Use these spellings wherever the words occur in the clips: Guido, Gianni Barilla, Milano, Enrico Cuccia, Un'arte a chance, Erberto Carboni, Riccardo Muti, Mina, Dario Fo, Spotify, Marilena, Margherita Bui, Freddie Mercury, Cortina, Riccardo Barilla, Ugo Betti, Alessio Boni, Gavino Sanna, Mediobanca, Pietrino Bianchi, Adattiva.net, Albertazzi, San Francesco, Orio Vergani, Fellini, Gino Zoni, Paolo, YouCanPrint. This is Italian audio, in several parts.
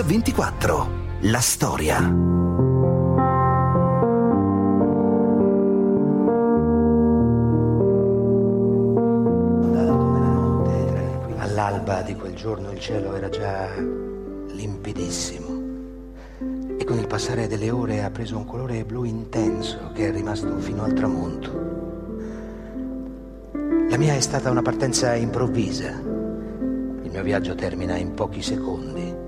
Mix 24. La storia. All'alba di quel giorno il cielo era già limpidissimo e con il passare delle ore ha preso un colore blu intenso che è rimasto fino al tramonto. La mia è stata una partenza improvvisa. Il mio viaggio termina in pochi secondi.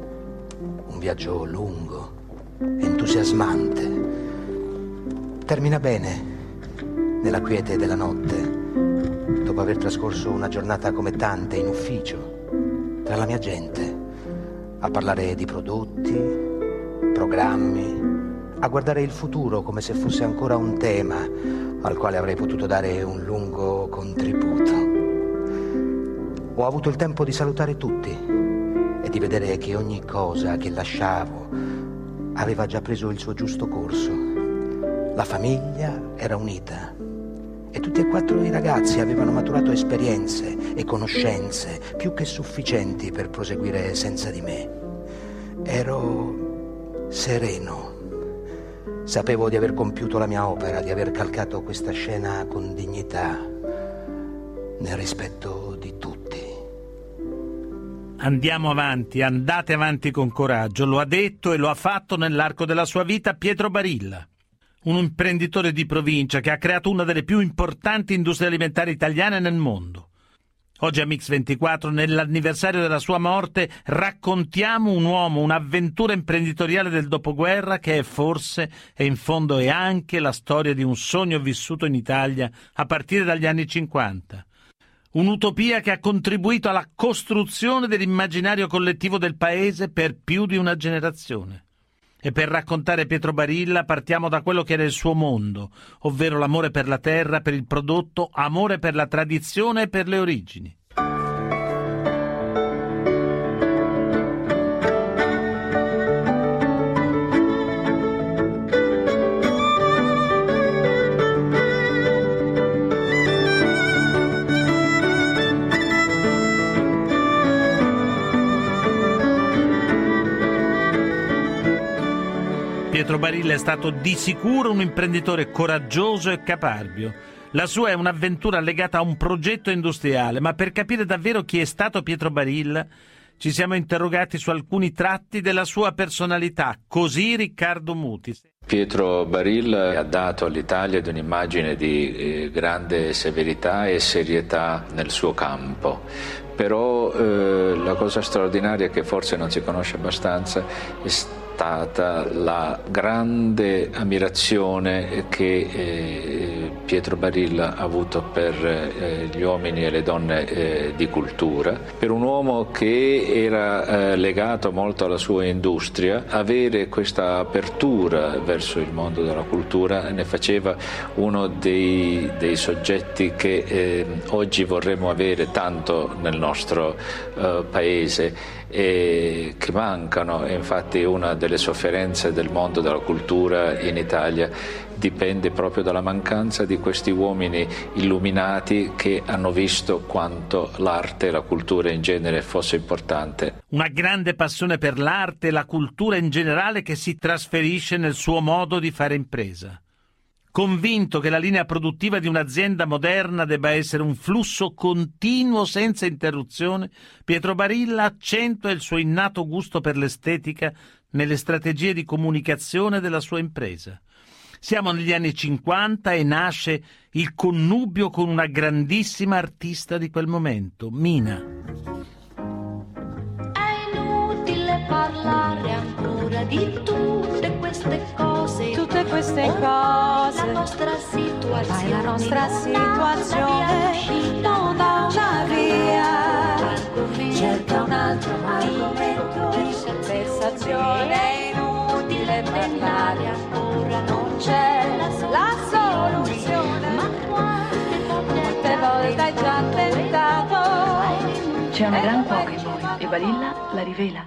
Un viaggio lungo, entusiasmante. Termina bene, nella quiete della notte. Dopo aver trascorso una giornata come tante in ufficio, tra la mia gente, a parlare di prodotti, programmi, a guardare il futuro come se fosse ancora un tema al quale avrei potuto dare un lungo contributo. Ho avuto il tempo di salutare tutti e di vedere che ogni cosa che lasciavo aveva già preso il suo giusto corso. La famiglia era unita. E tutti e quattro i ragazzi avevano maturato esperienze e conoscenze più che sufficienti per proseguire senza di me. Ero sereno. Sapevo di aver compiuto la mia opera, di aver calcato questa scena con dignità, nel rispetto di tutti. Andiamo avanti, andate avanti con coraggio. Lo ha detto e lo ha fatto nell'arco della sua vita Pietro Barilla. Un imprenditore di provincia che ha creato una delle più importanti industrie alimentari italiane nel mondo. Oggi a Mix 24, nell'anniversario della sua morte, raccontiamo un uomo, un'avventura imprenditoriale del dopoguerra che è forse, e in fondo è anche, la storia di un sogno vissuto in Italia a partire dagli anni 50. Un'utopia che ha contribuito alla costruzione dell'immaginario collettivo del paese per più di una generazione. E per raccontare Pietro Barilla partiamo da quello che era il suo mondo, ovvero l'amore per la terra, per il prodotto, amore per la tradizione e per le origini. Pietro Barilla è stato di sicuro un imprenditore coraggioso e caparbio. La sua è un'avventura legata a un progetto industriale, ma per capire davvero chi è stato Pietro Barilla ci siamo interrogati su alcuni tratti della sua personalità, così Riccardo Muti. Pietro Barilla ha dato all'Italia di un'immagine di grande severità e serietà nel suo campo. Però la cosa straordinaria che forse non si conosce abbastanza è stata la grande ammirazione che Pietro Barilla ha avuto per gli uomini e le donne di cultura, per un uomo che era legato molto alla sua industria. Avere questa apertura verso il mondo della cultura ne faceva uno dei soggetti che oggi vorremmo avere tanto nel nostro paese e che mancano. Infatti una delle sofferenze del mondo della cultura in Italia dipende proprio dalla mancanza di questi uomini illuminati che hanno visto quanto l'arte e la cultura in genere fosse importante. Una grande passione per l'arte e la cultura in generale che si trasferisce nel suo modo di fare impresa. Convinto che la linea produttiva di un'azienda moderna debba essere un flusso continuo senza interruzione, Pietro Barilla accentua il suo innato gusto per l'estetica nelle strategie di comunicazione della sua impresa. Siamo negli anni 50 e nasce il connubio con una grandissima artista di quel momento, Mina. È inutile parlare ancora di tutte queste cose. Tutte queste cose. La nostra situazione non ha una via. Cerca un altro argomento. Conversazione inutile parlare ancora non. C'è la soluzione, ma quante volte hai già tentato? C'è un gran poco in voi e Barilla la rivela.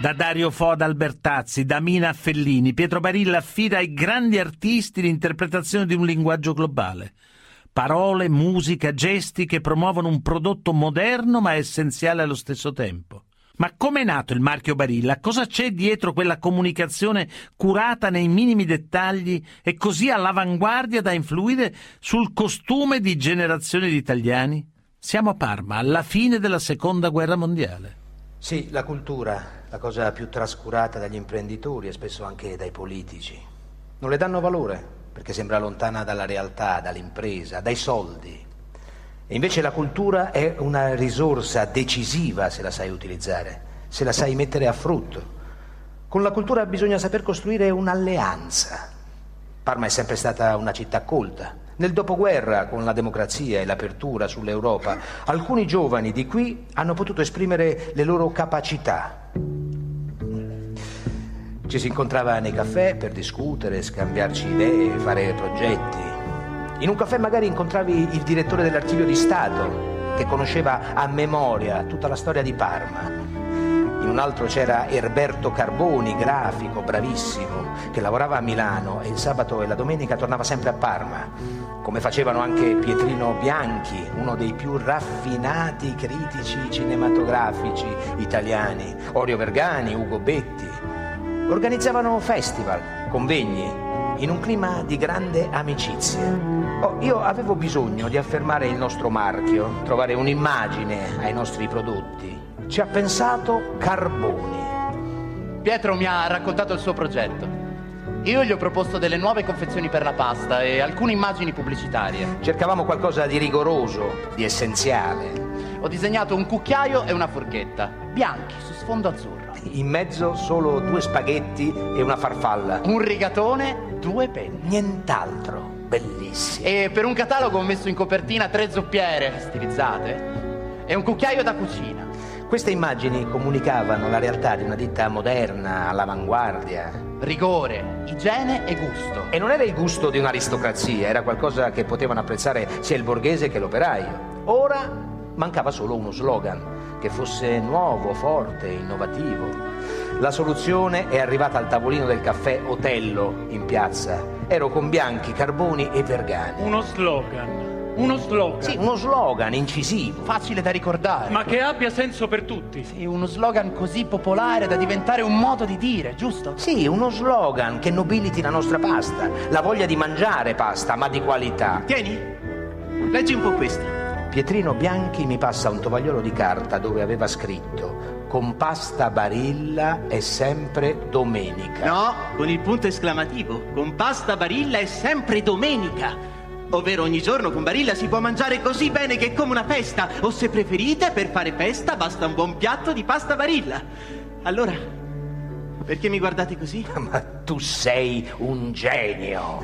Da Dario Fo ad Albertazzi, da Mina a Fellini, Pietro Barilla affida ai grandi artisti l'interpretazione di un linguaggio globale. Parole, musica, gesti che promuovono un prodotto moderno ma essenziale allo stesso tempo. Ma com'è nato il marchio Barilla? Cosa c'è dietro quella comunicazione curata nei minimi dettagli e così all'avanguardia da influire sul costume di generazioni di italiani? Siamo a Parma, alla fine della Seconda Guerra Mondiale. Sì, la cultura, la cosa più trascurata dagli imprenditori e spesso anche dai politici. Non le danno valore, perché sembra lontana dalla realtà, dall'impresa, dai soldi. E invece la cultura è una risorsa decisiva se la sai utilizzare, se la sai mettere a frutto. Con la cultura bisogna saper costruire un'alleanza. Parma è sempre stata una città colta. Nel dopoguerra, con la democrazia e l'apertura sull'Europa, alcuni giovani di qui hanno potuto esprimere le loro capacità. Ci si incontrava nei caffè per discutere, scambiarci idee, fare progetti. In un caffè magari incontravi il direttore dell'archivio di Stato, che conosceva a memoria tutta la storia di Parma. In un altro c'era Erberto Carboni, grafico, bravissimo, che lavorava a Milano e il sabato e la domenica tornava sempre a Parma, come facevano anche Pietrino Bianchi, uno dei più raffinati critici cinematografici italiani, Orio Vergani, Ugo Betti. Organizzavano festival, convegni, in un clima di grande amicizia. Io avevo bisogno di affermare il nostro marchio, trovare un'immagine ai nostri prodotti. Ci ha pensato Carboni. Pietro mi ha raccontato il suo progetto. Io gli ho proposto delle nuove confezioni per la pasta e alcune immagini pubblicitarie. Cercavamo qualcosa di rigoroso, di essenziale. Ho disegnato un cucchiaio e una forchetta, bianchi su sfondo azzurro. In mezzo solo due spaghetti e una farfalla. Un rigatone, due penne. Nient'altro. Bellissimo. E per un catalogo ho messo in copertina 3 zuppiere stilizzate e un cucchiaio da cucina. Queste immagini comunicavano la realtà di una ditta moderna, all'avanguardia. Rigore, igiene e gusto. E non era il gusto di un'aristocrazia, era qualcosa che potevano apprezzare sia il borghese che l'operaio. Ora mancava solo uno slogan che fosse nuovo, forte, innovativo. La soluzione è arrivata al tavolino del caffè Otello in piazza. Ero con Bianchi, Carboni e Vergani. Uno slogan. Sì, uno slogan incisivo, facile da ricordare. Ma che abbia senso per tutti. Sì, uno slogan così popolare da diventare un modo di dire, giusto? Sì, uno slogan che nobiliti la nostra pasta, la voglia di mangiare pasta, ma di qualità. Tieni, leggi un po' questi. Pietrino Bianchi mi passa un tovagliolo di carta dove aveva scritto: con pasta Barilla è sempre domenica. No, con il punto esclamativo. Con pasta Barilla è sempre domenica. Ovvero ogni giorno con Barilla si può mangiare così bene che è come una festa. O se preferite, per fare festa basta un buon piatto di pasta Barilla. Allora, perché mi guardate così? Ma tu sei un genio.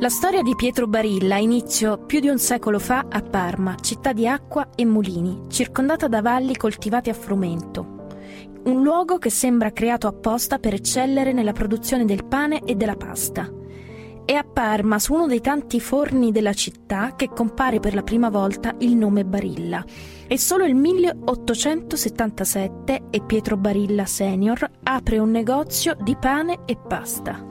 La storia di Pietro Barilla ha inizio più di un secolo fa a Parma, città di acqua e mulini, circondata da valli coltivati a frumento. Un luogo che sembra creato apposta per eccellere nella produzione del pane e della pasta. È a Parma, su uno dei tanti forni della città, che compare per la prima volta il nome Barilla. E solo il 1877 e Pietro Barilla Senior apre un negozio di pane e pasta.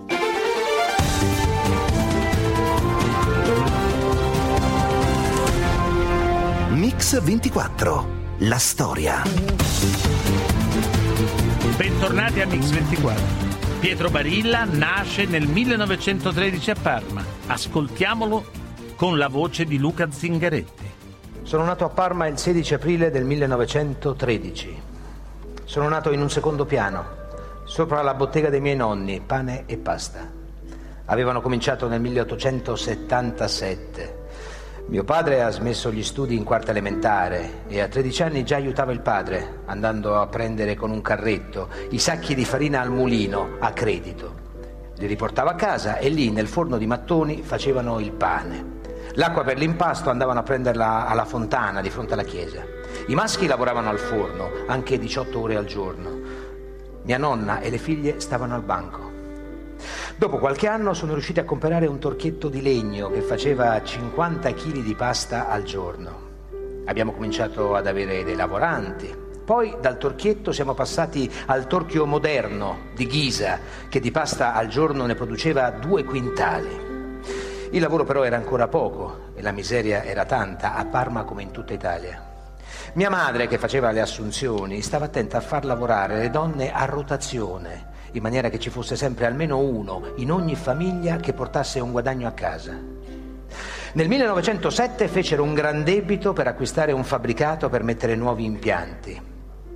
Mix 24, la storia. Bentornati a Mix 24. Pietro Barilla nasce nel 1913 a Parma. Ascoltiamolo con la voce di Luca Zingaretti. Sono nato a Parma il 16 aprile del 1913. Sono nato in un secondo piano, sopra la bottega dei miei nonni, pane e pasta. Avevano cominciato nel 1877. Mio padre ha smesso gli studi in quarta elementare e a 13 anni già aiutava il padre, andando a prendere con un carretto i sacchi di farina al mulino a credito. Li riportava a casa e lì nel forno di mattoni facevano il pane. L'acqua per l'impasto andavano a prenderla alla fontana di fronte alla chiesa. I maschi lavoravano al forno, anche 18 ore al giorno. Mia nonna e le figlie stavano al banco. Dopo qualche anno sono riusciti a comprare un torchietto di legno che faceva 50 kg di pasta al giorno. Abbiamo cominciato ad avere dei lavoranti. Poi dal torchietto siamo passati al torchio moderno di Ghisa, che di pasta al giorno ne produceva 2 quintali. Il lavoro però era ancora poco e la miseria era tanta, a Parma come in tutta Italia. Mia madre, che faceva le assunzioni, stava attenta a far lavorare le donne a rotazione, in maniera che ci fosse sempre almeno uno in ogni famiglia che portasse un guadagno a casa. Nel 1907 fecero un gran debito per acquistare un fabbricato per mettere nuovi impianti.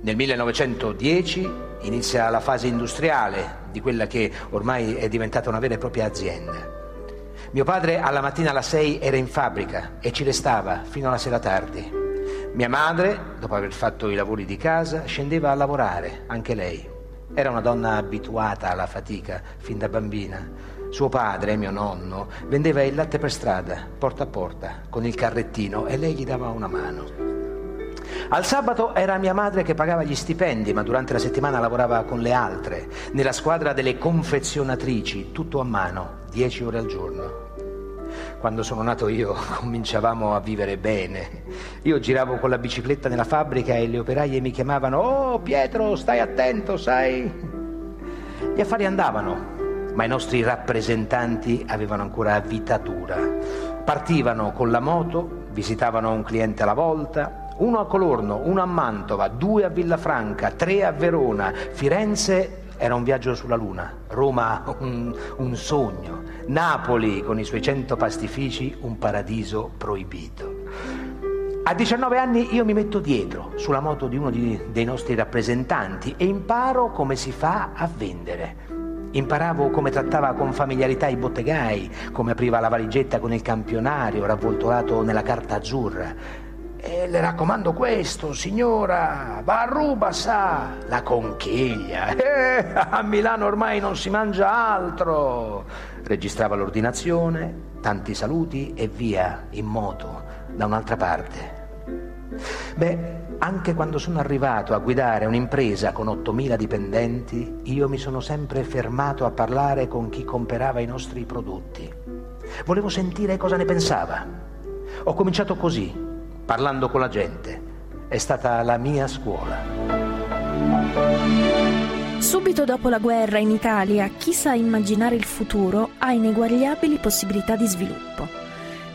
Nel 1910 inizia la fase industriale di quella che ormai è diventata una vera e propria azienda. Mio padre alla mattina alle 6 era in fabbrica e ci restava fino alla sera tardi. Mia madre, dopo aver fatto i lavori di casa, scendeva a lavorare, anche lei. Era una donna abituata alla fatica, fin da bambina. Suo padre, mio nonno, vendeva il latte per strada, porta a porta, con il carrettino, e lei gli dava una mano. Al sabato era mia madre che pagava gli stipendi, ma durante la settimana lavorava con le altre, nella squadra delle confezionatrici, tutto a mano, 10 ore al giorno. Quando sono nato io cominciavamo a vivere bene. Io giravo con la bicicletta nella fabbrica e le operaie mi chiamavano: «Oh Pietro, stai attento, sai?» Gli affari andavano, ma i nostri rappresentanti avevano ancora avvitatura. Partivano con la moto, visitavano un cliente alla volta, uno a Colorno, uno a Mantova, 2 a Villafranca, 3 a Verona. Firenze era un viaggio sulla luna, Roma un sogno, Napoli con i suoi 100 pastifici un paradiso proibito. A 19 anni io mi metto dietro sulla moto di uno dei nostri rappresentanti e imparo come si fa a vendere. Imparavo come trattava con familiarità i bottegai, come apriva la valigetta con il campionario ravvoltolato nella carta azzurra. E le raccomando questo, signora, va a ruba, sa, la conchiglia. A Milano ormai non si mangia altro. Registrava l'ordinazione, tanti saluti e via, in moto, da un'altra parte. Beh, anche quando sono arrivato a guidare un'impresa con 8.000 dipendenti, io mi sono sempre fermato a parlare con chi comperava i nostri prodotti. Volevo sentire cosa ne pensava. Ho cominciato così, parlando con la gente. È stata la mia scuola. Subito dopo la guerra in Italia, chi sa immaginare il futuro ha ineguagliabili possibilità di sviluppo.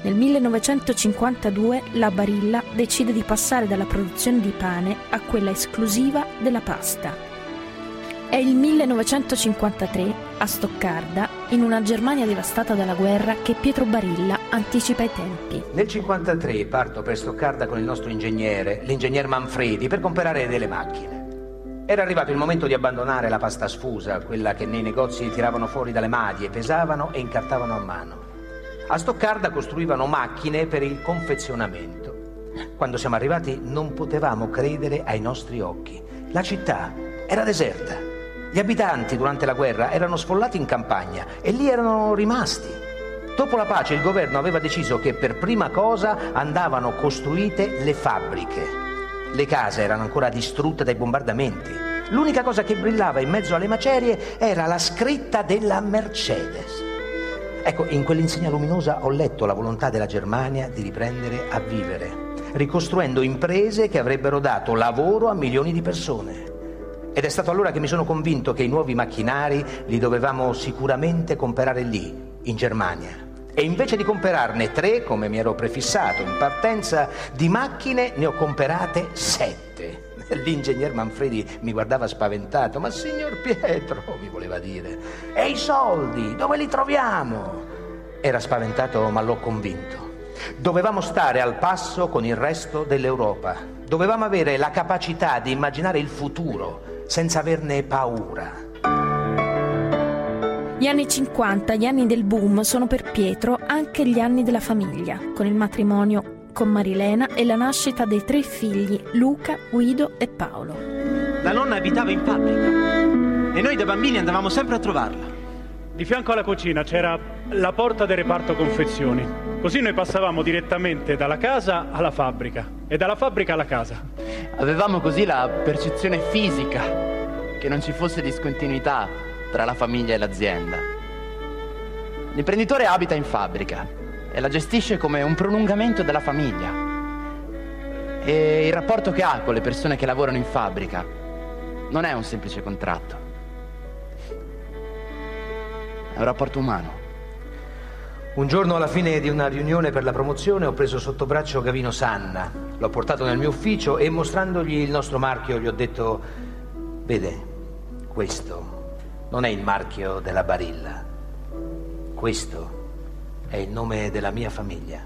Nel 1952 la Barilla decide di passare dalla produzione di pane a quella esclusiva della pasta. È il 1953, a Stoccarda, in una Germania devastata dalla guerra, che Pietro Barilla anticipa i tempi. Nel 1953 parto per Stoccarda con il nostro ingegnere, l'ingegner Manfredi, per comprare delle macchine. Era arrivato il momento di abbandonare la pasta sfusa, quella che nei negozi tiravano fuori dalle madie, pesavano e incartavano a mano. A Stoccarda costruivano macchine per il confezionamento. Quando siamo arrivati non potevamo credere ai nostri occhi. La città era deserta. Gli abitanti durante la guerra erano sfollati in campagna e lì erano rimasti. Dopo la pace il governo aveva deciso che per prima cosa andavano costruite le fabbriche. Le case erano ancora distrutte dai bombardamenti. L'unica cosa che brillava in mezzo alle macerie era la scritta della Mercedes. Ecco, in quell'insegna luminosa ho letto la volontà della Germania di riprendere a vivere, ricostruendo imprese che avrebbero dato lavoro a milioni di persone. Ed è stato allora che mi sono convinto che i nuovi macchinari li dovevamo sicuramente comprare lì, in Germania. E invece di comprarne 3, come mi ero prefissato in partenza, di macchine ne ho comperate 7. L'ingegner Manfredi mi guardava spaventato. «Ma signor Pietro», mi voleva dire, «e i soldi? Dove li troviamo?» Era spaventato, ma l'ho convinto. Dovevamo stare al passo con il resto dell'Europa. Dovevamo avere la capacità di immaginare il futuro senza averne paura. Gli anni 50, gli anni del boom, sono per Pietro anche gli anni della famiglia, con il matrimonio con Marilena e la nascita dei 3 figli, Luca, Guido e Paolo. La nonna abitava in fabbrica e noi da bambini andavamo sempre a trovarla. Di fianco alla cucina c'era la porta del reparto confezioni, così noi passavamo direttamente dalla casa alla fabbrica e dalla fabbrica alla casa. Avevamo così la percezione fisica che non ci fosse discontinuità tra la famiglia e l'azienda. L'imprenditore abita in fabbrica e la gestisce come un prolungamento della famiglia. E il rapporto che ha con le persone che lavorano in fabbrica non è un semplice contratto. È un rapporto umano. Un giorno alla fine di una riunione per la promozione ho preso sotto braccio Gavino Sanna, l'ho portato nel mio ufficio e mostrandogli il nostro marchio gli ho detto: vede, questo non è il marchio della Barilla, questo è il nome della mia famiglia.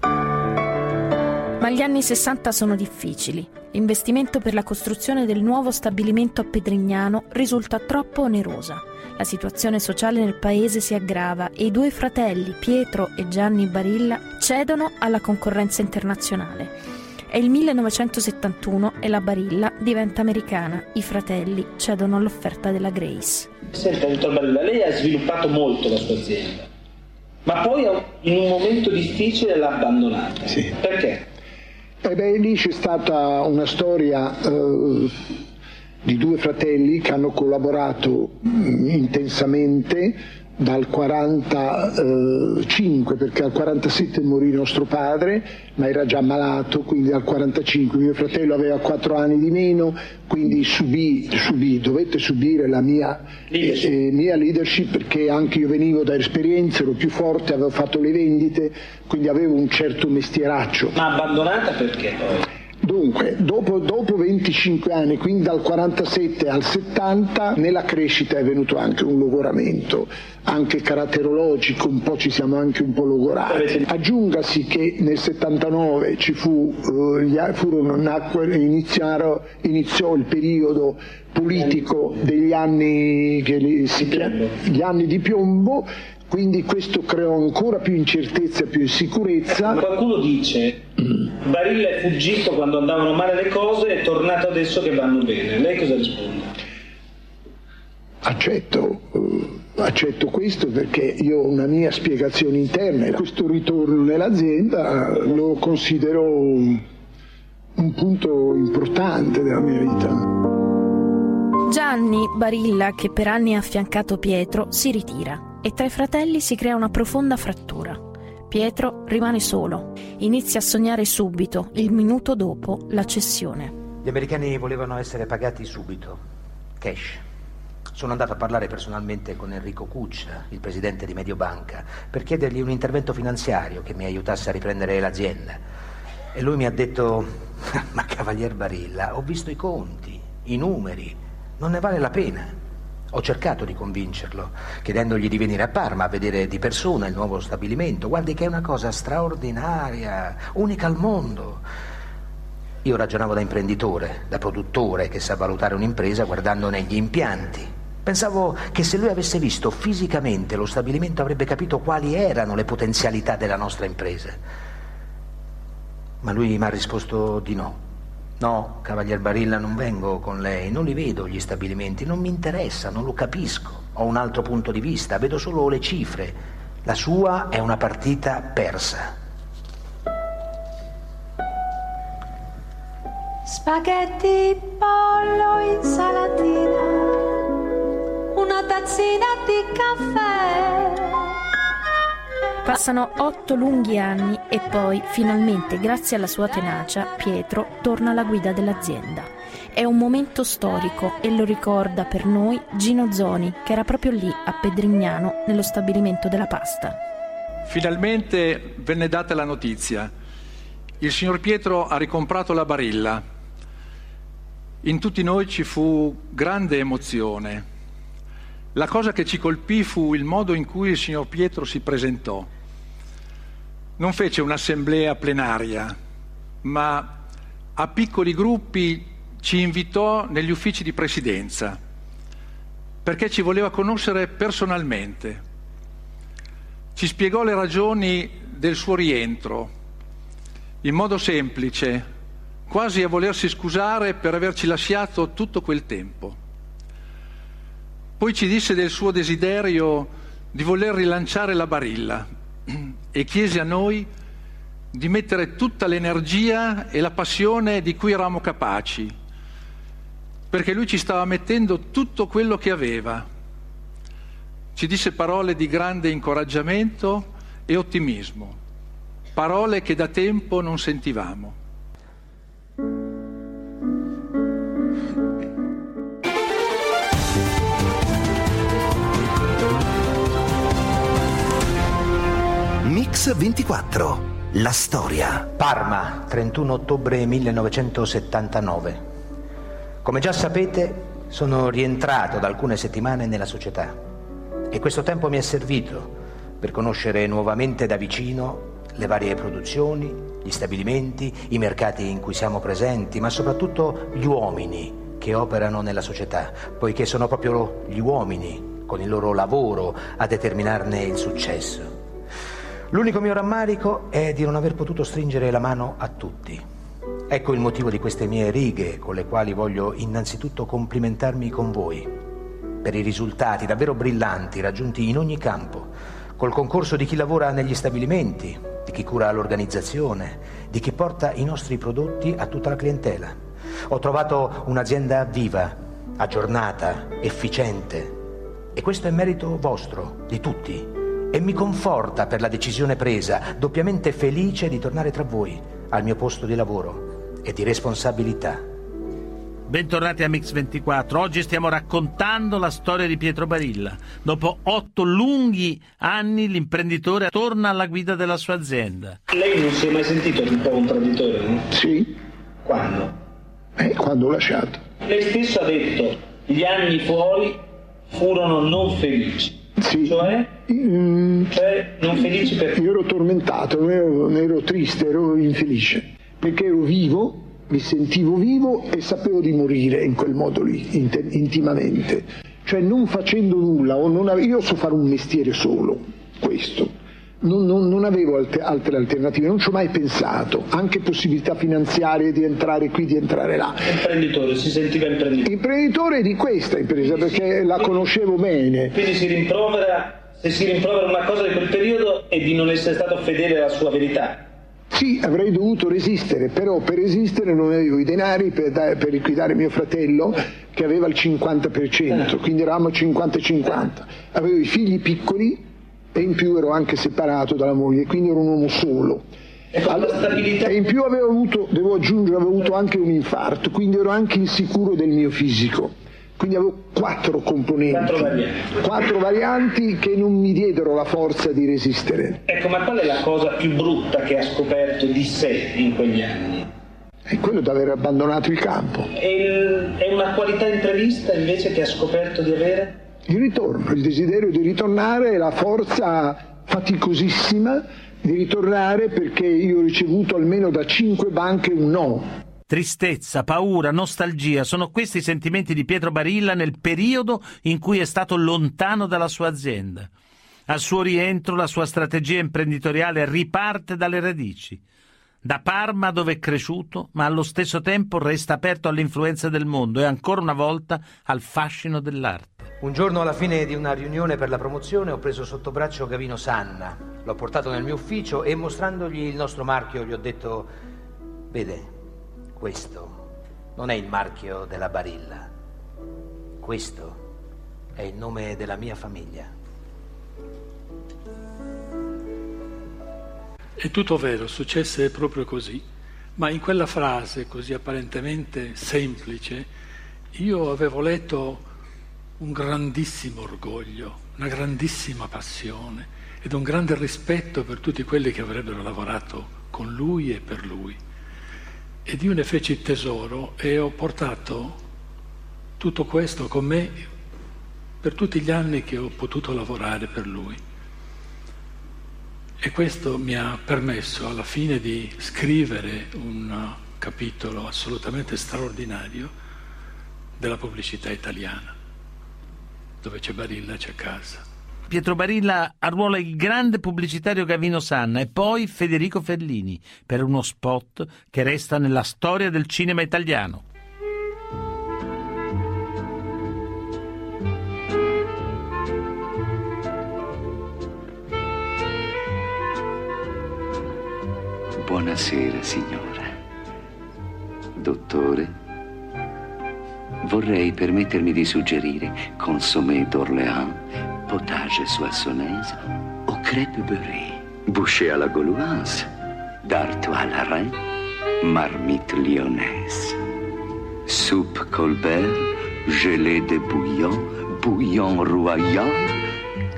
Ma gli anni 60 sono difficili. L'investimento per la costruzione del nuovo stabilimento a Pedrignano risulta troppo onerosa. La situazione sociale nel paese si aggrava e i due fratelli, Pietro e Gianni Barilla, cedono alla concorrenza internazionale. È il 1971 e la Barilla diventa americana. I fratelli cedono all'offerta della Grace. Senta, dottor Barilla, lei ha sviluppato molto la sua azienda, ma poi in un momento difficile l'ha abbandonata. Sì. Perché? Lì c'è stata una storia di due fratelli che hanno collaborato intensamente dal 45, perché al 47 morì nostro padre, ma era già malato, quindi al 45. Mio fratello aveva 4 anni di meno, quindi dovette subire la mia leadership. Mia leadership, perché anche io venivo da esperienza, ero più forte, avevo fatto le vendite, quindi avevo un certo mestieraccio. Ma abbandonata perché poi? Dunque, dopo 25 anni, quindi dal 47 al 70, nella crescita è venuto anche un logoramento, anche caratterologico, un po' ci siamo anche un po' logorati. Aggiungasi che nel 79 ci iniziò il periodo politico degli anni gli anni di piombo, quindi questo creò ancora più incertezza e più insicurezza. Qualcuno dice: Barilla è fuggito quando andavano male le cose e è tornato adesso che vanno bene. Lei cosa risponde? Accetto questo, perché io ho una mia spiegazione interna. Questo ritorno nell'azienda lo considero un punto importante della mia vita. Gianni Barilla, che per anni ha affiancato Pietro, si ritira e tra i fratelli si crea una profonda frattura. Pietro rimane solo, inizia a sognare subito, il minuto dopo la cessione. Gli americani volevano essere pagati subito, cash. Sono andato a parlare personalmente con Enrico Cuccia, il presidente di Mediobanca, per chiedergli un intervento finanziario che mi aiutasse a riprendere l'azienda. E lui mi ha detto: ma cavalier Barilla, ho visto i conti, i numeri, non ne vale la pena. Ho cercato di convincerlo, chiedendogli di venire a Parma a vedere di persona il nuovo stabilimento. Guardi che è una cosa straordinaria, unica al mondo. Io ragionavo da imprenditore, da produttore che sa valutare un'impresa guardandone gli impianti. Pensavo che se lui avesse visto fisicamente lo stabilimento avrebbe capito quali erano le potenzialità della nostra impresa. Ma lui mi ha risposto di no. No, cavalier Barilla, non vengo con lei, non li vedo gli stabilimenti, non mi interessa, non lo capisco, ho un altro punto di vista, vedo solo le cifre, la sua è una partita persa. Spaghetti, pollo, insalatina, una tazzina di caffè. Passano 8 lunghi anni e poi, finalmente, grazie alla sua tenacia, Pietro torna alla guida dell'azienda. È un momento storico e lo ricorda per noi Gino Zoni, che era proprio lì a Pedrignano, nello stabilimento della pasta. Finalmente venne data la notizia. Il signor Pietro ha ricomprato la Barilla. In tutti noi ci fu grande emozione. La cosa che ci colpì fu il modo in cui il signor Pietro si presentò. Non fece un'assemblea plenaria, ma a piccoli gruppi ci invitò negli uffici di presidenza, perché ci voleva conoscere personalmente. Ci spiegò le ragioni del suo rientro, in modo semplice, quasi a volersi scusare per averci lasciato tutto quel tempo. Poi ci disse del suo desiderio di voler rilanciare la Barilla e chiese a noi di mettere tutta l'energia e la passione di cui eravamo capaci, perché lui ci stava mettendo tutto quello che aveva. Ci disse parole di grande incoraggiamento e ottimismo, parole che da tempo non sentivamo. Mix 24. La storia. Parma, 31 ottobre 1979. Come già sapete, sono rientrato da alcune settimane nella società e questo tempo mi è servito per conoscere nuovamente da vicino le varie produzioni, gli stabilimenti, i mercati in cui siamo presenti, ma soprattutto gli uomini che operano nella società, poiché sono proprio gli uomini con il loro lavoro a determinarne il successo. L'unico mio rammarico è di non aver potuto stringere la mano a tutti. Ecco il motivo di queste mie righe, con le quali voglio innanzitutto complimentarmi con voi per i risultati davvero brillanti raggiunti in ogni campo, col concorso di chi lavora negli stabilimenti, di chi cura l'organizzazione, di chi porta i nostri prodotti a tutta la clientela. Ho trovato un'azienda viva, aggiornata, efficiente, e questo è merito vostro, di tutti. E mi conforta per la decisione presa, doppiamente felice di tornare tra voi, al mio posto di lavoro e di responsabilità. Bentornati a Mix 24. Oggi stiamo raccontando la storia di Pietro Barilla. Dopo 8 lunghi anni l'imprenditore torna alla guida della sua azienda. Lei non si è mai sentito un po' un traditore, no? Sì. Quando? Quando ho lasciato. Lei stesso ha detto, gli anni fuori furono non felici. Sì. Cioè, non felice perché? Io ero tormentato, non ero triste, ero infelice, perché ero vivo, mi sentivo vivo e sapevo di morire in quel modo lì, intimamente. Cioè, non facendo nulla, io so fare un mestiere solo, questo. Non avevo altre alternative, non ci ho mai pensato, anche possibilità finanziarie di entrare qui, di entrare là. Imprenditore, si sentiva imprenditore. Imprenditore di questa impresa, perché la conoscevo bene. Quindi si rimprovera una cosa di quel periodo è di non essere stato fedele alla sua verità. Sì, avrei dovuto resistere, però per resistere non avevo i denari per liquidare mio fratello che aveva il 50%, quindi eravamo 50-50. Avevo i figli piccoli e in più ero anche separato dalla moglie, quindi ero un uomo solo. E in più avevo avuto, devo aggiungere, anche un infarto, quindi ero anche insicuro del mio fisico. Quindi avevo 4 componenti, 4 varianti che non mi diedero la forza di resistere. Ecco, ma qual è la cosa più brutta che ha scoperto di sé in quegli anni? È quello di aver abbandonato il campo. È una qualità imprevista invece che ha scoperto di avere? Il ritorno, il desiderio di ritornare e la forza faticosissima di ritornare, perché io ho ricevuto almeno da 5 banche un no. Tristezza, paura, nostalgia, sono questi i sentimenti di Pietro Barilla nel periodo in cui è stato lontano dalla sua azienda. Al suo rientro la sua strategia imprenditoriale riparte dalle radici. Da Parma, dove è cresciuto, ma allo stesso tempo resta aperto all'influenza del mondo e ancora una volta al fascino dell'arte. Un giorno alla fine di una riunione per la promozione ho preso sotto braccio Gavino Sanna, l'ho portato nel mio ufficio e mostrandogli il nostro marchio gli ho detto: vede, questo non è il marchio della Barilla, questo è il nome della mia famiglia. È tutto vero, successe proprio così, ma in quella frase così apparentemente semplice io avevo letto un grandissimo orgoglio, una grandissima passione ed un grande rispetto per tutti quelli che avrebbero lavorato con lui e per lui. Ed io ne feci tesoro e ho portato tutto questo con me per tutti gli anni che ho potuto lavorare per lui. E questo mi ha permesso alla fine di scrivere un capitolo assolutamente straordinario della pubblicità italiana, dove c'è Barilla, c'è casa. Pietro Barilla arruola il grande pubblicitario Gavino Sanna e poi Federico Fellini per uno spot che resta nella storia del cinema italiano. Buonasera, signora. Dottore, vorrei permettermi di suggerire consommé d'Orléans, potage soissonnaise o crêpe beurrée, bouchée à la gauloise, dartois à la reine, marmite lyonnaise, soupe Colbert, gelée de bouillon, bouillon royal,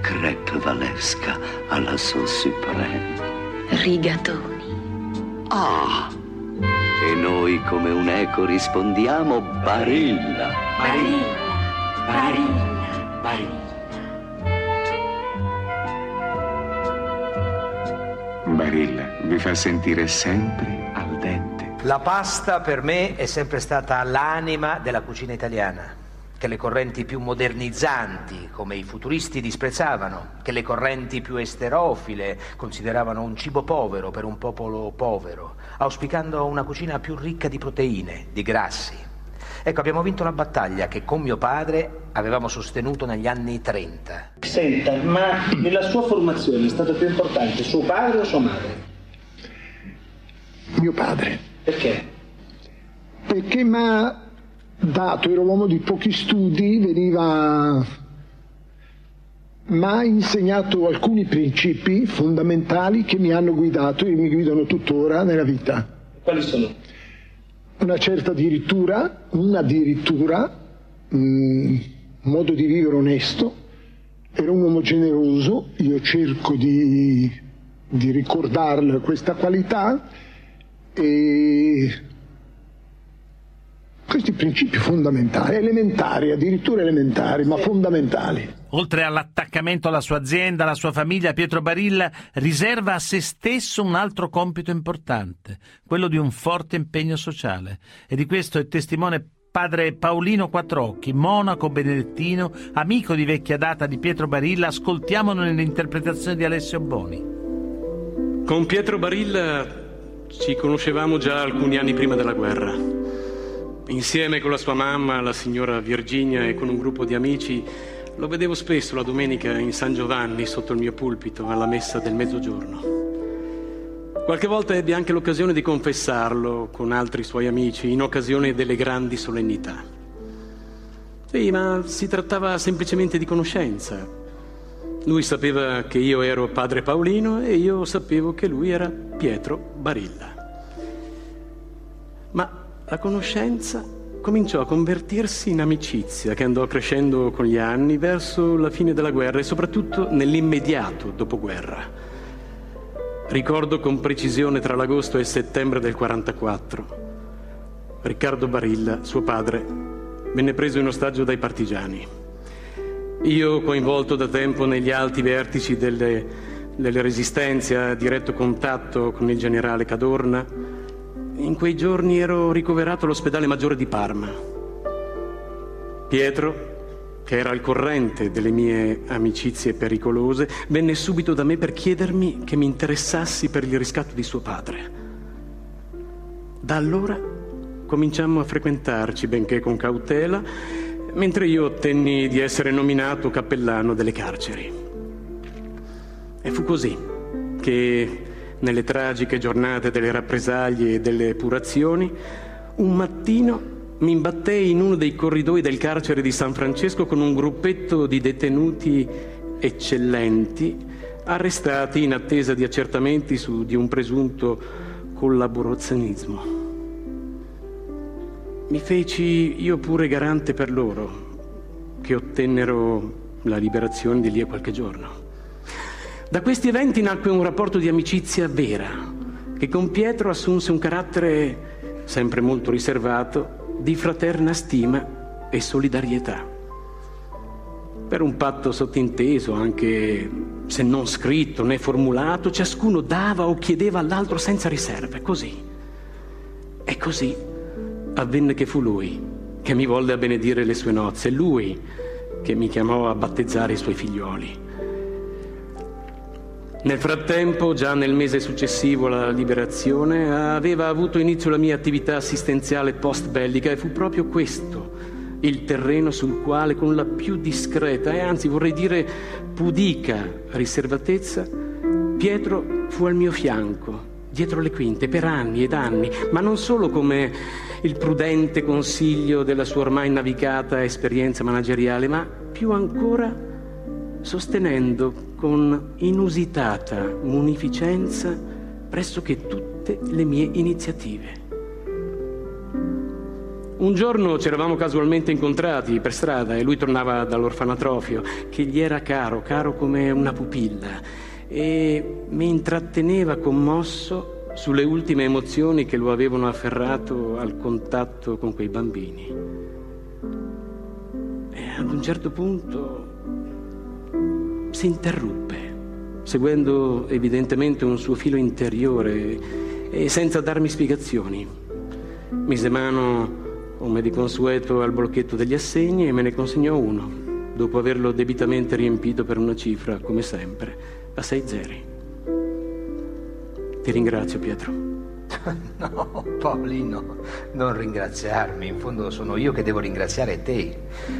crêpe valesca alla sauce supreme. Rigatoni. Ah! E noi come un eco rispondiamo Barilla. Barilla. Barilla. Barilla. Barilla vi fa sentire sempre al dente. La pasta per me è sempre stata l'anima della cucina italiana, che le correnti più modernizzanti, come i futuristi, disprezzavano, che le correnti più esterofile consideravano un cibo povero per un popolo povero, auspicando una cucina più ricca di proteine, di grassi. Ecco, abbiamo vinto la battaglia che con mio padre avevamo sostenuto negli anni 30. Senta, ma nella sua formazione è stato più importante suo padre o sua madre? Mio padre. Perché? Perché mi ha dato, ero uomo di pochi studi, mi ha insegnato alcuni principi fondamentali che mi hanno guidato e mi guidano tuttora nella vita. Quali sono? Una certa dirittura, un modo di vivere onesto, era un uomo generoso, io cerco di ricordarle questa qualità e questi principi fondamentali, elementari, addirittura elementari, ma fondamentali. Oltre all'attaccamento alla sua azienda, alla sua famiglia, Pietro Barilla riserva a se stesso un altro compito importante, quello di un forte impegno sociale. E di questo è testimone padre Paolino Quattrocchi, monaco benedettino, amico di vecchia data di Pietro Barilla. Ascoltiamolo nell'interpretazione di Alessio Boni. Con Pietro Barilla ci conoscevamo già alcuni anni prima della guerra. Insieme con la sua mamma, la signora Virginia, e con un gruppo di amici, lo vedevo spesso la domenica in San Giovanni sotto il mio pulpito alla messa del mezzogiorno. Qualche volta ebbi anche l'occasione di confessarlo con altri suoi amici in occasione delle grandi solennità. Sì, ma si trattava semplicemente di conoscenza. Lui sapeva che io ero padre Paolino e io sapevo che lui era Pietro Barilla. Ma la conoscenza cominciò a convertirsi in amicizia che andò crescendo con gli anni verso la fine della guerra e soprattutto nell'immediato dopoguerra. Ricordo con precisione tra l'agosto e il settembre del 1944. Riccardo Barilla, suo padre, venne preso in ostaggio dai partigiani. Io, coinvolto da tempo negli alti vertici delle resistenze, a diretto contatto con il generale Cadorna, in quei giorni ero ricoverato all'ospedale maggiore di Parma. Pietro, che era al corrente delle mie amicizie pericolose, venne subito da me per chiedermi che mi interessassi per il riscatto di suo padre. Da allora cominciammo a frequentarci, benché con cautela, mentre io ottenni di essere nominato cappellano delle carceri. E fu così che, nelle tragiche giornate delle rappresaglie e delle epurazioni, un mattino mi imbattei in uno dei corridoi del carcere di San Francesco con un gruppetto di detenuti eccellenti arrestati in attesa di accertamenti di un presunto collaborazionismo. Mi feci io pure garante per loro, che ottennero la liberazione di lì a qualche giorno. Da questi eventi nacque un rapporto di amicizia vera, che con Pietro assunse un carattere, sempre molto riservato, di fraterna stima e solidarietà. Per un patto sottinteso, anche se non scritto né formulato, ciascuno dava o chiedeva all'altro senza riserve, così. E così avvenne che fu lui che mi volle a benedire le sue nozze, lui che mi chiamò a battezzare i suoi figlioli. Nel frattempo, già nel mese successivo alla liberazione, aveva avuto inizio la mia attività assistenziale post-bellica e fu proprio questo il terreno sul quale, con la più discreta e anzi vorrei dire pudica riservatezza, Pietro fu al mio fianco, dietro le quinte, per anni ed anni, ma non solo come il prudente consiglio della sua ormai navigata esperienza manageriale, ma più ancora sostenendo con inusitata munificenza pressoché tutte le mie iniziative. Un giorno ci eravamo casualmente incontrati per strada e lui tornava dall'orfanatrofio, che gli era caro, caro come una pupilla, e mi intratteneva commosso sulle ultime emozioni che lo avevano afferrato al contatto con quei bambini. E ad un certo punto si interruppe, seguendo evidentemente un suo filo interiore e senza darmi spiegazioni. Mise mano, come di consueto, al blocchetto degli assegni e me ne consegnò uno, dopo averlo debitamente riempito per una cifra, come sempre, a 6 zeri. Ti ringrazio, Pietro. No, Paolino, non ringraziarmi. In fondo sono io che devo ringraziare te,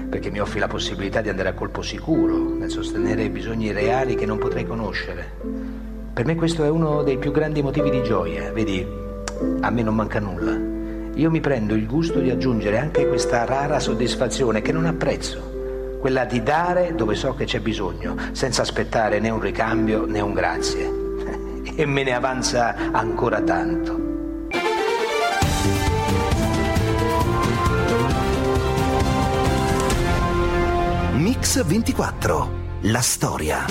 perché mi offri la possibilità di andare a colpo sicuro nel sostenere bisogni reali che non potrei conoscere. Per me questo è uno dei più grandi motivi di gioia. Vedi, a me non manca nulla. Io mi prendo il gusto di aggiungere anche questa rara soddisfazione che non apprezzo, quella di dare dove so che c'è bisogno, senza aspettare né un ricambio né un grazie. E me ne avanza ancora tanto. Mix 24, la storia.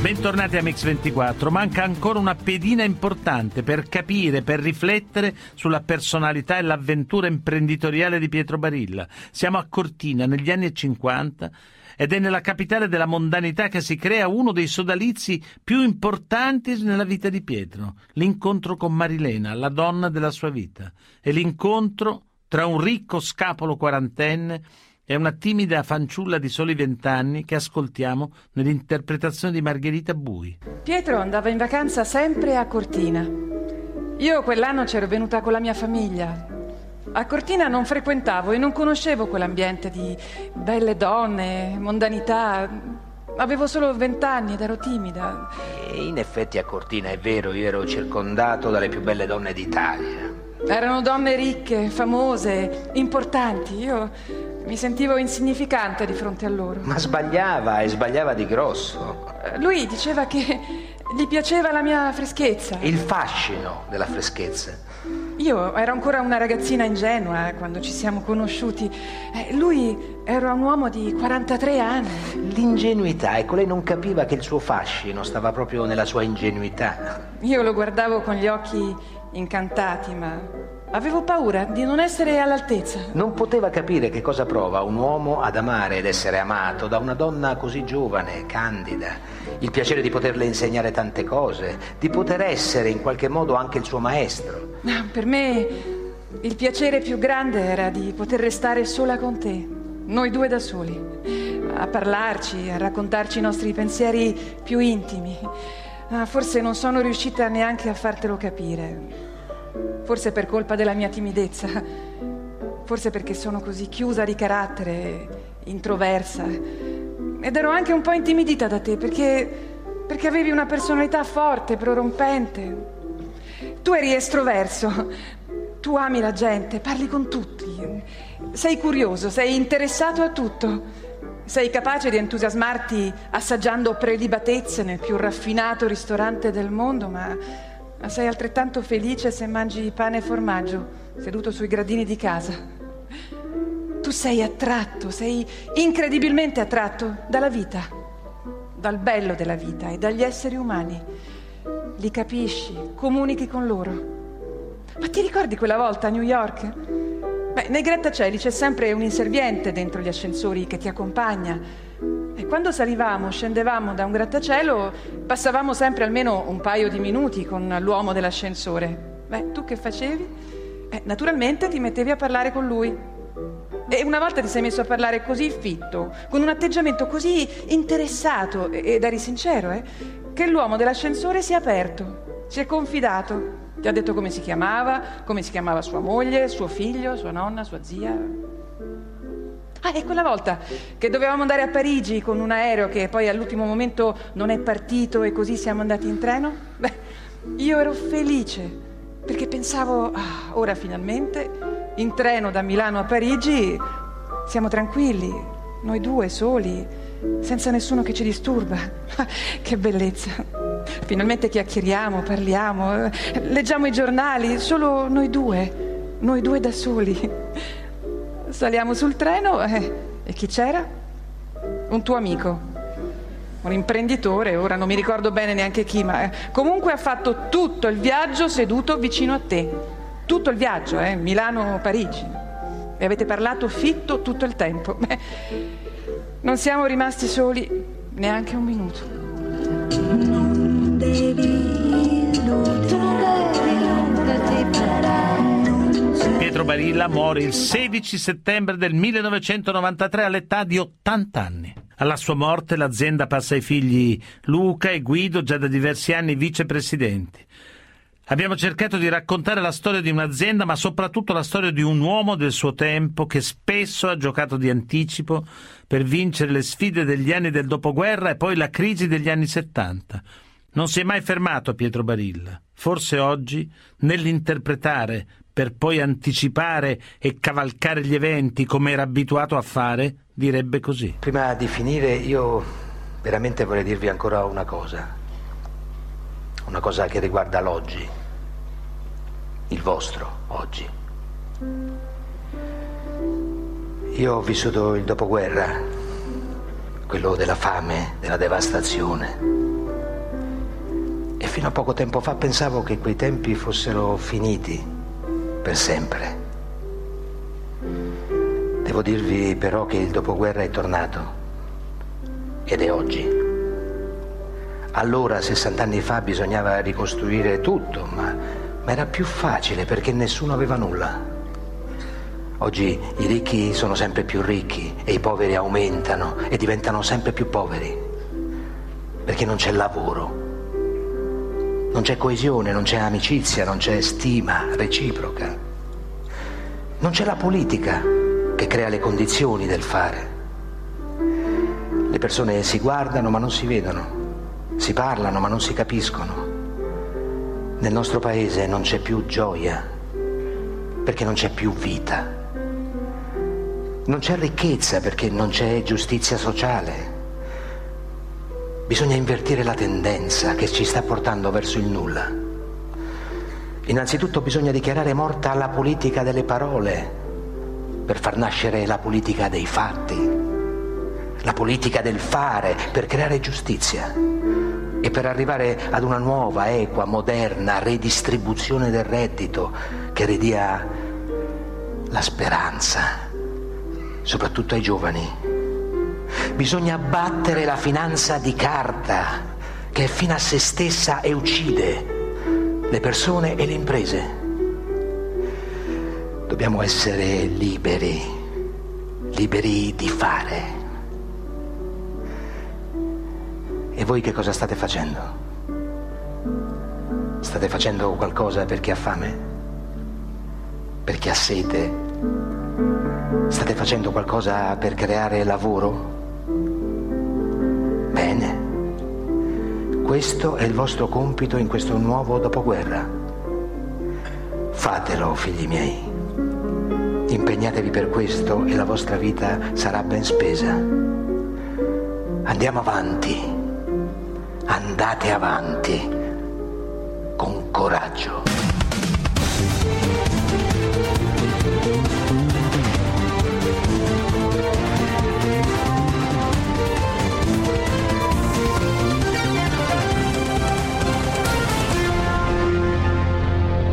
Bentornati a Mix24, manca ancora una pedina importante per capire, per riflettere sulla personalità e l'avventura imprenditoriale di Pietro Barilla. Siamo a Cortina, negli anni 50, ed è nella capitale della mondanità che si crea uno dei sodalizi più importanti nella vita di Pietro, l'incontro con Marilena, la donna della sua vita, e l'incontro tra un ricco scapolo quarantenne è una timida fanciulla di soli 20 anni che ascoltiamo nell'interpretazione di Margherita Bui. Pietro andava in vacanza sempre a Cortina. Io quell'anno c'ero venuta con la mia famiglia. A Cortina non frequentavo e non conoscevo quell'ambiente di belle donne, mondanità. Avevo solo 20 anni ed ero timida. E in effetti a Cortina, è vero, io ero circondato dalle più belle donne d'Italia. Erano donne ricche, famose, importanti. Io mi sentivo insignificante di fronte a loro. Ma sbagliava, e sbagliava di grosso. Lui diceva che gli piaceva la mia freschezza. Il fascino della freschezza. Io ero ancora una ragazzina ingenua quando ci siamo conosciuti. Lui era un uomo di 43 anni. L'ingenuità, ecco, lei non capiva che il suo fascino stava proprio nella sua ingenuità. Io lo guardavo con gli occhi incantati, ma avevo paura di non essere all'altezza. Non poteva capire che cosa prova un uomo ad amare ed essere amato da una donna così giovane, candida. Il piacere di poterle insegnare tante cose, di poter essere in qualche modo anche il suo maestro. Per me il piacere più grande era di poter restare sola con te, noi due da soli, a parlarci, a raccontarci i nostri pensieri più intimi. Forse non sono riuscita neanche a fartelo capire. Forse per colpa della mia timidezza, forse perché sono così chiusa di carattere, introversa. Ed ero anche un po' intimidita da te, perché avevi una personalità forte, prorompente. Tu eri estroverso, tu ami la gente, parli con tutti, sei curioso, sei interessato a tutto. Sei capace di entusiasmarti assaggiando prelibatezze nel più raffinato ristorante del mondo, ma sei altrettanto felice se mangi pane e formaggio seduto sui gradini di casa. Tu sei attratto, sei incredibilmente attratto dalla vita, dal bello della vita e dagli esseri umani. Li capisci, comunichi con loro. Ma ti ricordi quella volta a New York? Nei grattacieli c'è sempre un inserviente dentro gli ascensori che ti accompagna. E quando salivamo, scendevamo da un grattacielo, passavamo sempre almeno un paio di minuti con l'uomo dell'ascensore. Tu che facevi? Naturalmente ti mettevi a parlare con lui. E una volta ti sei messo a parlare così fitto, con un atteggiamento così interessato, ed eri sincero, che l'uomo dell'ascensore si è aperto, si è confidato. Ti ha detto come si chiamava sua moglie, suo figlio, sua nonna, sua zia. E quella volta che dovevamo andare a Parigi con un aereo che poi all'ultimo momento non è partito e così siamo andati in treno? Io ero felice perché pensavo, ora finalmente, in treno da Milano a Parigi, siamo tranquilli, noi due soli, senza nessuno che ci disturba. Che bellezza! Finalmente chiacchieriamo, parliamo, leggiamo i giornali, solo noi due. noi due da soli. Saliamo sul treno e chi c'era? Un tuo amico, un imprenditore, ora non mi ricordo bene neanche chi, ma comunque ha fatto tutto il viaggio seduto vicino a te. Tutto il viaggio, Milano-Parigi. E avete parlato fitto tutto il tempo. Beh, non siamo rimasti soli neanche un minuto. Non devi illuderti, non ti farai. Pietro Barilla muore il 16 settembre del 1993 all'età di 80 anni. Alla sua morte l'azienda passa ai figli Luca e Guido, già da diversi anni vicepresidenti. Abbiamo cercato di raccontare la storia di un'azienda, ma soprattutto la storia di un uomo del suo tempo che spesso ha giocato di anticipo per vincere le sfide degli anni del dopoguerra e poi la crisi degli anni 70. Non si è mai fermato Pietro Barilla. Forse oggi, nell'interpretare per poi anticipare e cavalcare gli eventi come era abituato a fare, direbbe così. Prima di finire io veramente vorrei dirvi ancora una cosa che riguarda l'oggi, il vostro oggi. Io ho vissuto il dopoguerra, quello della fame, della devastazione, e fino a poco tempo fa pensavo che quei tempi fossero finiti per sempre. Devo dirvi però che il dopoguerra è tornato ed è oggi. Allora, 60 anni fa, bisognava ricostruire tutto, ma era più facile perché nessuno aveva nulla. Oggi i ricchi sono sempre più ricchi e i poveri aumentano e diventano sempre più poveri perché non c'è lavoro. Non c'è coesione, non c'è amicizia, non c'è stima reciproca. Non c'è la politica che crea le condizioni del fare. Le persone si guardano ma non si vedono, si parlano ma non si capiscono. Nel nostro paese non c'è più gioia perché non c'è più vita. Non c'è ricchezza perché non c'è giustizia sociale. Bisogna invertire la tendenza che ci sta portando verso il nulla. Innanzitutto bisogna dichiarare morta la politica delle parole per far nascere la politica dei fatti, la politica del fare per creare giustizia e per arrivare ad una nuova, equa, moderna redistribuzione del reddito che ridia la speranza, soprattutto ai giovani. Bisogna abbattere la finanza di carta, che è fine a se stessa e uccide le persone e le imprese. Dobbiamo essere liberi, liberi di fare. E voi che cosa state facendo? State facendo qualcosa per chi ha fame? Per chi ha sete? State facendo qualcosa per creare lavoro? Bene, questo è il vostro compito in questo nuovo dopoguerra. Fatelo, figli miei. Impegnatevi per questo e la vostra vita sarà ben spesa. Andiamo avanti. Andate avanti. Con coraggio.